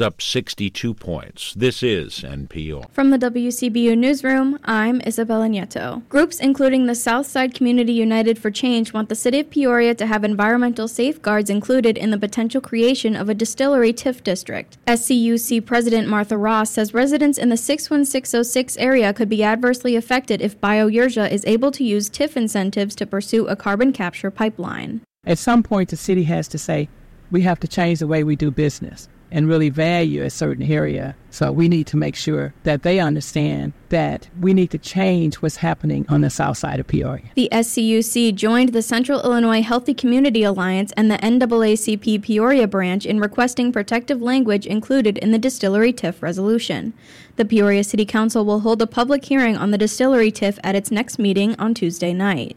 It's up 62 points. This is NPR. From the WCBU Newsroom, I'm Isabella Nieto. Groups including the Southside Community United for Change want the city of Peoria to have environmental safeguards included in the potential creation of a distillery TIF district. SCUC President Martha Ross says residents in the 61606 area could be adversely affected if bio Yerja is able to use TIF incentives to pursue a carbon capture pipeline. At some point, the city has to say, we have to change the way we do business and really value a certain area. So we need to make sure that they understand that we need to change what's happening on the south side of Peoria. The SCUC joined the Central Illinois Healthy Community Alliance and the NAACP Peoria branch in requesting protective language included in the distillery TIF resolution. The Peoria City Council will hold a public hearing on the distillery TIF at its next meeting on Tuesday night.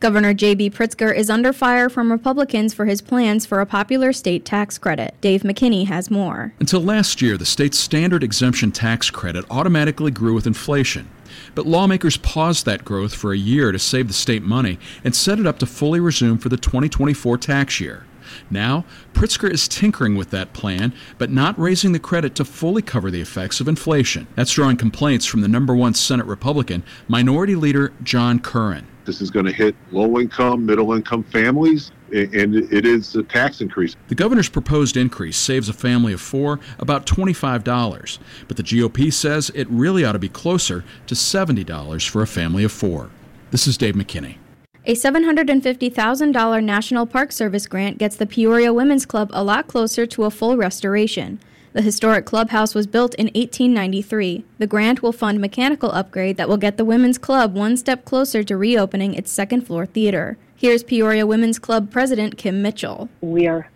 Governor J.B. Pritzker is under fire from Republicans for his plans for a popular state tax credit. Dave McKinney has more. Until last year, the state's standard exemption tax credit automatically grew with inflation. But lawmakers paused that growth for a year to save the state money and set it up to fully resume for the 2024 tax year. Now, Pritzker is tinkering with that plan, but not raising the credit to fully cover the effects of inflation. That's drawing complaints from the number one Senate Republican, Minority Leader John Curran. This is going to hit low-income, middle-income families, and it is a tax increase. The governor's proposed increase saves a family of four about $25, but the GOP says it really ought to be closer to $70 for a family of four. This is Dave McKinney. A $750,000 National Park Service grant gets the Peoria Women's Club a lot closer to a full restoration. The historic clubhouse was built in 1893. The grant will fund mechanical upgrade that will get the women's club one step closer to reopening its second-floor theater. Here's Peoria Women's Club President Kim Mitchell. We are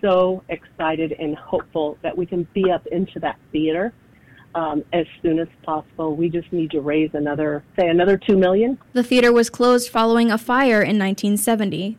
so excited and hopeful that we can be up into that theater as soon as possible. We just need to raise another $2 million. The theater was closed following a fire in 1970.